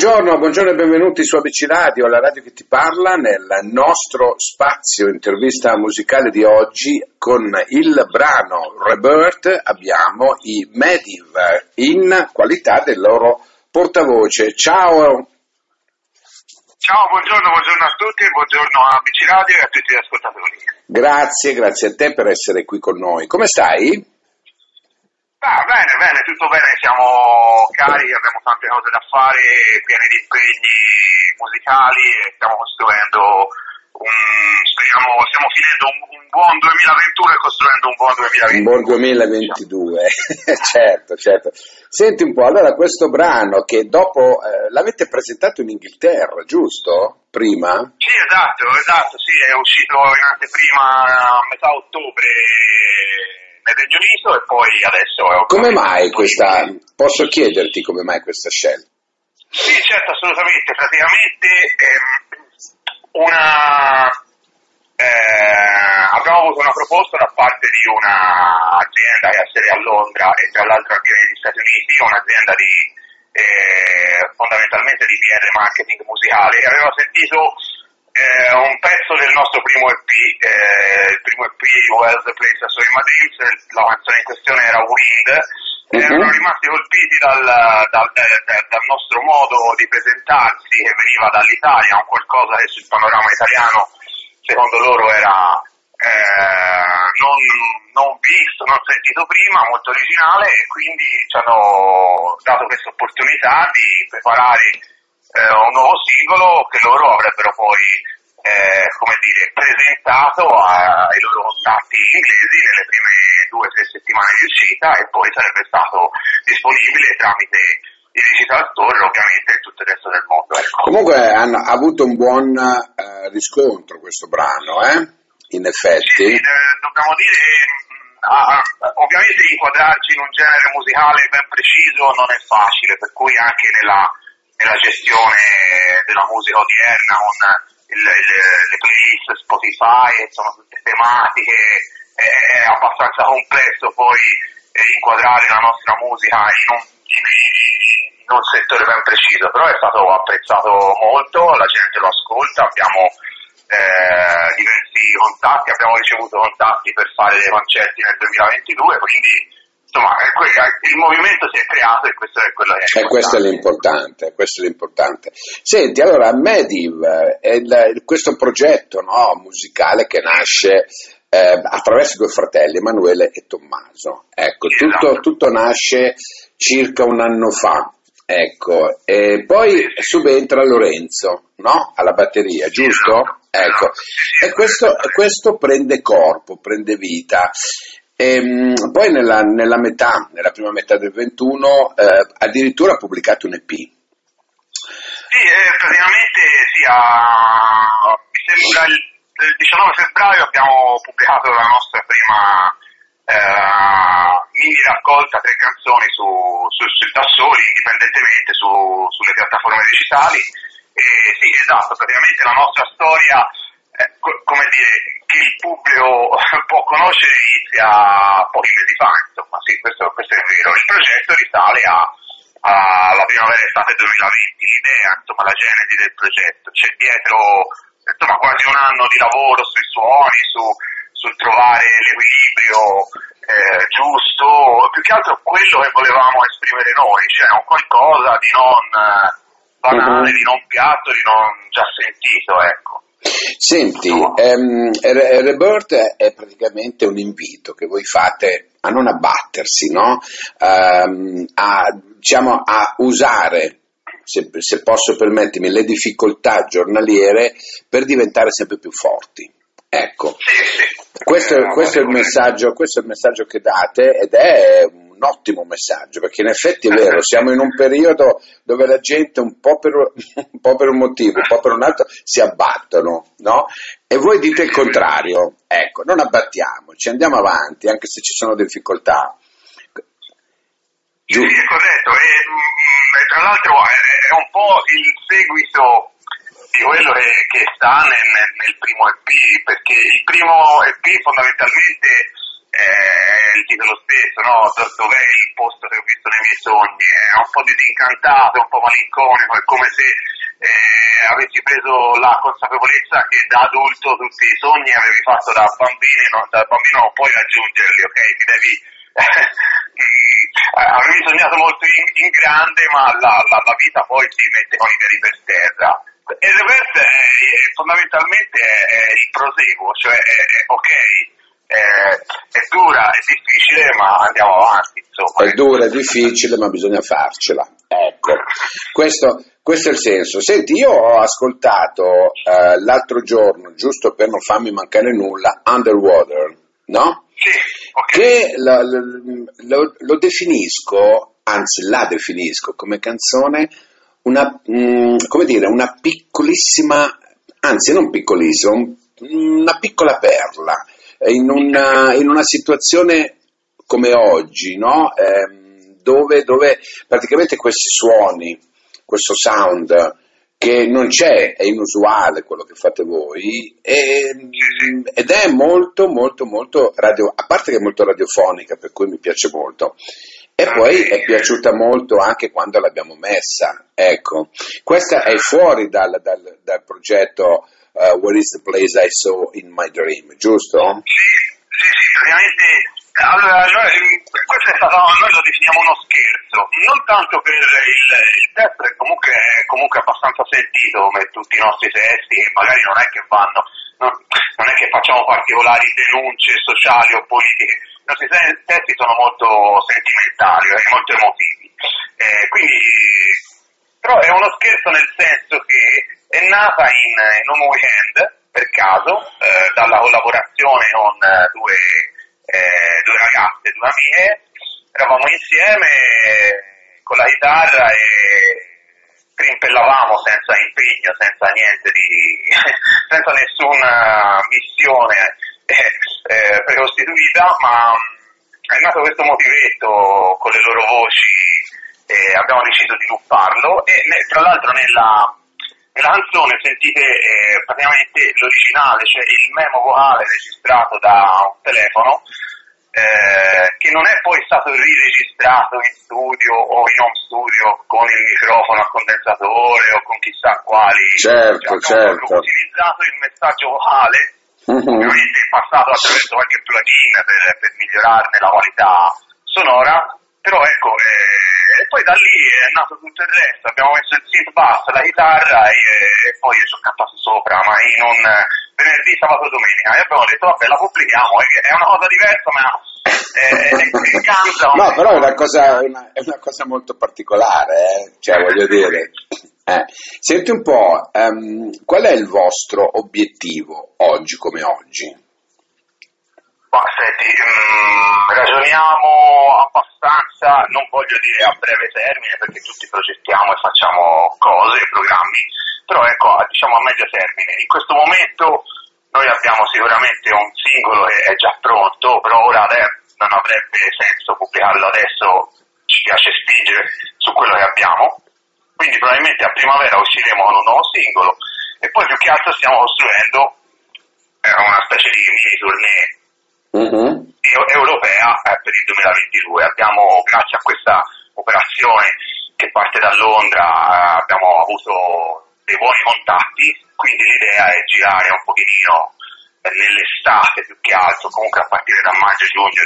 Buongiorno e benvenuti su ABC Radio, alla radio che ti parla, nel nostro spazio intervista musicale di oggi. Con il brano Rebirth abbiamo i Medivh in qualità del loro portavoce. Ciao, buongiorno a tutti, buongiorno a ABC Radio e a tutti gli ascoltatori. Grazie a te per essere qui con noi. Come stai? Ah, bene, tutto bene, siamo carichi, abbiamo tante cose da fare, pieni di impegni musicali e stiamo costruendo stiamo finendo un buon 2021 e costruendo un buon 2022. Un buon 2022, diciamo. certo. Senti un po', allora questo brano che dopo l'avete presentato in Inghilterra, giusto? Prima? Sì, esatto, è uscito in anteprima a metà ottobre del Regno Unito e poi adesso... Posso chiederti come mai questa scelta? Sì, certo, assolutamente. Praticamente abbiamo avuto una proposta da parte di un'azienda che ha sede a Londra e tra l'altro anche negli Stati Uniti, un'azienda di fondamentalmente di PR marketing musicale, e aveva sentito un pezzo del nostro primo EP, il primo EP The Place of Soy Madrid, la canzone in questione era Wind, e erano rimasti colpiti dal nostro modo di presentarsi che veniva dall'Italia, un qualcosa che sul panorama italiano secondo loro era non visto, non sentito prima, molto originale, e quindi ci hanno dato questa opportunità di preparare un nuovo singolo che loro avrebbero poi presentato ai loro contatti inglesi nelle prime 2 o 3 settimane di uscita e poi sarebbe stato disponibile tramite i digital store, ovviamente, in tutto il resto del mondo. Ecco. Comunque hanno avuto un buon riscontro questo brano, in effetti. Sì, dobbiamo dire, ovviamente inquadrarci in un genere musicale ben preciso non è facile, per cui anche nella gestione della musica odierna con le playlist Spotify, insomma tutte tematiche, è abbastanza complesso poi inquadrare la nostra musica in un settore ben preciso, però è stato apprezzato molto, la gente lo ascolta, abbiamo diversi contatti, abbiamo ricevuto contatti per fare dei concerti nel 2022, quindi... Insomma, il movimento si è creato e questo è quello che è questo è l'importante. Senti, allora, Medivh è questo progetto musicale che nasce attraverso 2 fratelli, Emanuele e Tommaso. Ecco, tutto nasce circa un anno fa, ecco, e poi subentra Lorenzo, alla batteria, giusto? Ecco, e questo prende corpo, prende vita. E poi nella prima metà del 21 addirittura ha pubblicato un EP. Sì, praticamente mi sembra il 19 febbraio abbiamo pubblicato la nostra prima mini raccolta 3 canzoni su da soli, indipendentemente sulle piattaforme digitali. Sì, esatto, praticamente la nostra storia, come dire, che il pubblico può conoscere inizia pochi mesi fa, insomma, sì, questo è vero. Il progetto risale alla primavera estate 2020, l'idea, insomma, la genesi del progetto. C'è dietro, insomma, quasi un anno di lavoro sui suoni, sul trovare l'equilibrio giusto, più che altro quello che volevamo esprimere noi, cioè un qualcosa di non banale, di non piatto, di non già sentito, ecco. Senti, Rebirth è praticamente un invito che voi fate a non abbattersi, a usare, se posso permettermi, le difficoltà giornaliere per diventare sempre più forti. Ecco, questo è il messaggio che date ed è un ottimo messaggio, perché in effetti è vero, siamo in un periodo dove la gente un po' per un motivo, un po' per un altro si abbattono, e voi dite il contrario, ecco, non abbattiamoci, andiamo avanti anche se ci sono difficoltà. Sì, è corretto, e tra l'altro è un po' il seguito di quello che sta nel primo EP, perché il primo EP fondamentalmente il titolo stesso, no? Dov'è il posto che ho visto nei miei sogni? È un po' disincantato, un po' malinconico, è come se avessi preso la consapevolezza che da adulto tutti i sogni avevi fatto da bambino, non puoi raggiungerli, ok? Ti devi... avevi sognato molto in grande, ma la vita poi ti mette con i piedi per terra. E Rebirth fondamentalmente è il proseguo, cioè ok, è dura, è difficile, ma andiamo avanti, insomma. È dura, è difficile, ma bisogna farcela, ecco, questo è il senso. Senti, io ho ascoltato l'altro giorno, giusto per non farmi mancare nulla, Underwater, no? Sì, okay. Che lo definisco, anzi la definisco come canzone una piccolissima, anzi non piccolissima, una piccola perla in una situazione come oggi, no? Dove praticamente questi suoni, questo sound che non c'è, è inusuale quello che fate voi, ed è molto molto molto a parte che è molto radiofonica, per cui mi piace molto, e poi è piaciuta molto anche quando l'abbiamo messa, ecco, questa è fuori dal progetto What is the place I saw in my dream, giusto? Sì, ovviamente. Allora, questo è stato, noi lo definiamo uno scherzo, non tanto per il testo, che comunque è abbastanza sentito, come tutti i nostri testi, che magari non è che vanno, non è che facciamo particolari denunce sociali o politiche. I nostri testi sono molto sentimentali, molto emotivi, quindi, però è uno scherzo nel senso che è nata in un weekend, per caso, dalla collaborazione con due ragazze, due amiche, eravamo insieme con la chitarra e trimpellavamo senza impegno, senza niente senza nessuna missione precostituita, ma è nato questo motivetto con le loro voci, abbiamo deciso di dupparlo, e tra l'altro nella canzone sentite praticamente l'originale, cioè il memo vocale registrato da un telefono, che non è poi stato riregistrato in studio o in home studio con il microfono a condensatore o con chissà quali. Certo. Ho utilizzato il messaggio vocale, ovviamente passato attraverso qualche plugin per migliorarne la qualità sonora. Però ecco, e poi da lì è nato tutto il resto, abbiamo messo il synth bass, la chitarra e poi io ci ho cantato sopra, ma in un venerdì, sabato, domenica, e abbiamo detto vabbè, la pubblichiamo, è una cosa diversa, ma è canta. No, però è una cosa molto particolare, cioè voglio dire. Senti un po', qual è il vostro obiettivo oggi come oggi? Ma senti, ragioniamo abbastanza, non voglio dire a breve termine, perché tutti progettiamo e facciamo cose, programmi, però ecco, diciamo a medio termine. In questo momento noi abbiamo sicuramente un singolo che è già pronto, però ora non avrebbe senso pubblicarlo adesso, ci piace spingere su quello che abbiamo, quindi probabilmente a primavera usciremo con un nuovo singolo, e poi più che altro stiamo costruendo una specie di mini tournée europea per il 2022. Abbiamo, grazie a questa operazione che parte da Londra, abbiamo avuto dei buoni contatti, quindi l'idea è girare un pochino nell'estate, più che altro, comunque a partire da maggio-giugno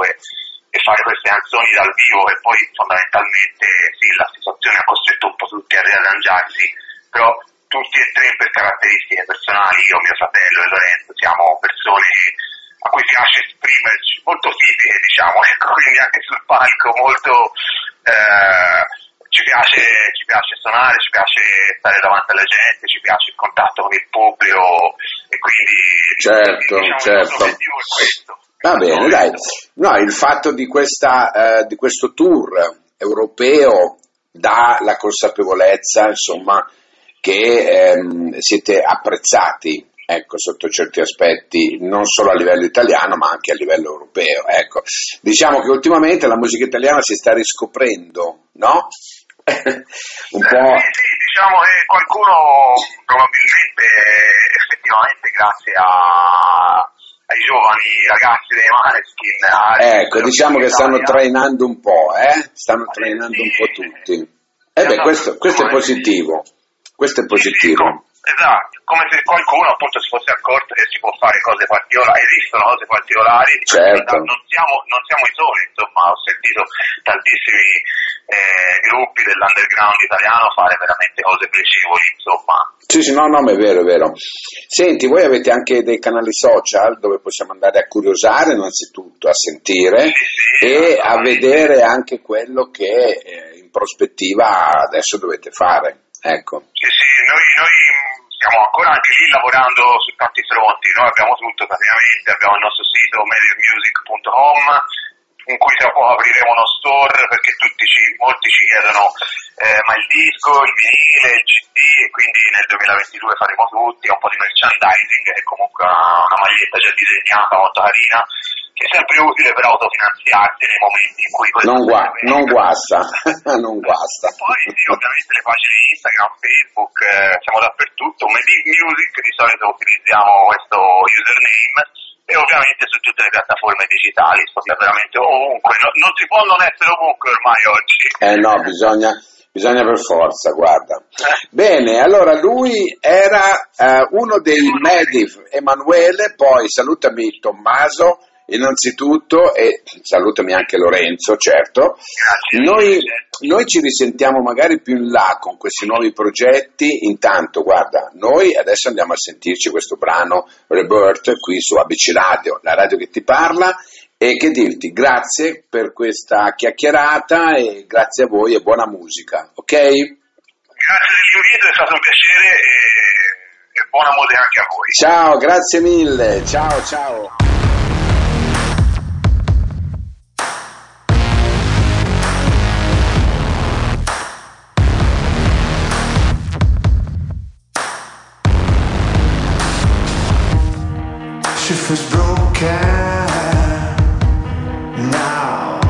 2022, e fare queste canzoni dal vivo. E poi fondamentalmente sì, la situazione ha costretto un po' tutti a riarrangiarsi, però tutti e tre, per caratteristiche personali, io, mio fratello e Lorenzo, siamo persone a cui piace esprimerci, molto fisiche, diciamo, ecco, quindi anche sul palco molto ci piace suonare, ci piace stare davanti alla gente, ci piace il contatto con il pubblico, e quindi certo. L'obiettivo è questo. Va bene, dai. No, il fatto di questo tour europeo dà la consapevolezza, insomma, che siete apprezzati, ecco, sotto certi aspetti, non solo a livello italiano ma anche a livello europeo, ecco. Diciamo che ultimamente la musica italiana si sta riscoprendo, no? Un po'. Sì, diciamo che qualcuno probabilmente, effettivamente, grazie a ai giovani ragazzi dei Maneskin. Ecco, diciamo che stanno trainando un po', stanno trainando un po' tutti. Beh, questo è positivo, questo è positivo. Esatto, come se qualcuno appunto si fosse accorto che si può fare cose particolari, esistono cose particolari, certo. non siamo i soli, insomma, ho sentito tantissimi gruppi dell'underground italiano fare veramente cose piacevoli, insomma. Sì, no, ma è vero. Senti, voi avete anche dei canali social dove possiamo andare a curiosare innanzitutto, a sentire e a vedere anche quello che in prospettiva adesso dovete fare, ecco. Noi stiamo ancora anche lì lavorando su tanti fronti, noi abbiamo tutto praticamente, abbiamo il nostro sito mediamusic.com in cui tra poco apriremo uno store perché molti ci chiedono ma il disco, il vinile, il CD, e quindi nel 2022 faremo tutti, un po' di merchandising e comunque una maglietta già disegnata molto carina che è sempre utile per autofinanziarsi nei momenti in cui non guasta. Poi sì, ovviamente le pagine Instagram, Facebook, siamo dappertutto. Medivh Music di solito utilizziamo questo username e ovviamente su tutte le piattaforme digitali, veramente ovunque, non si può non essere ovunque ormai oggi. No, bisogna per forza, guarda. Bene, allora lui era uno dei Medivh, Emanuele, poi salutami Tommaso innanzitutto e salutami anche Lorenzo, certo. Noi ci risentiamo magari più in là con questi nuovi progetti. Intanto guarda, noi adesso andiamo a sentirci questo brano Rebirth qui su ABC Radio, la radio che ti parla, e che dirti grazie per questa chiacchierata e grazie a voi e buona musica, ok? Grazie dell'invito, è stato un piacere e buona musica anche a voi. Ciao, grazie mille, ciao. Was broken. Now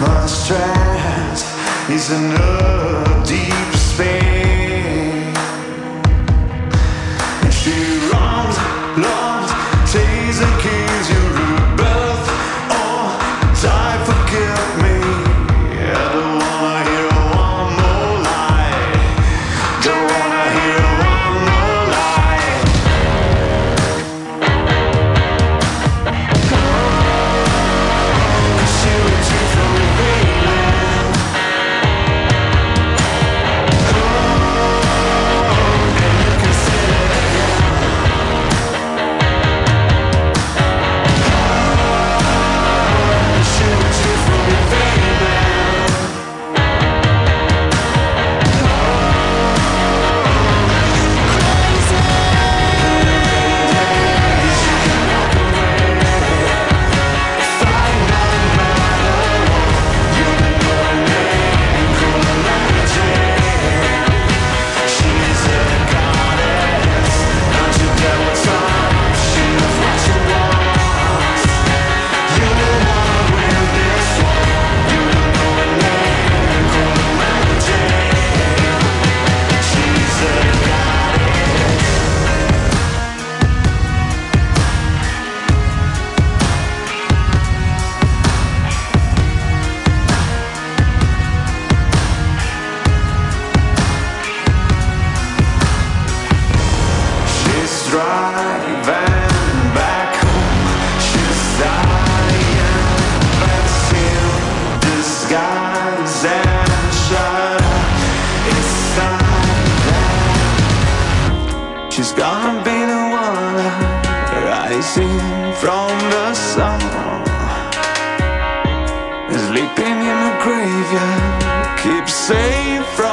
my strength is in a deep space, and she runs, chase and kills you. Rebirth or die, forgive me. I don't wanna hear one more lie. Don't wanna hear one more lie. She's gonna be the one rising from the sun, sleeping in the graveyard, keep safe from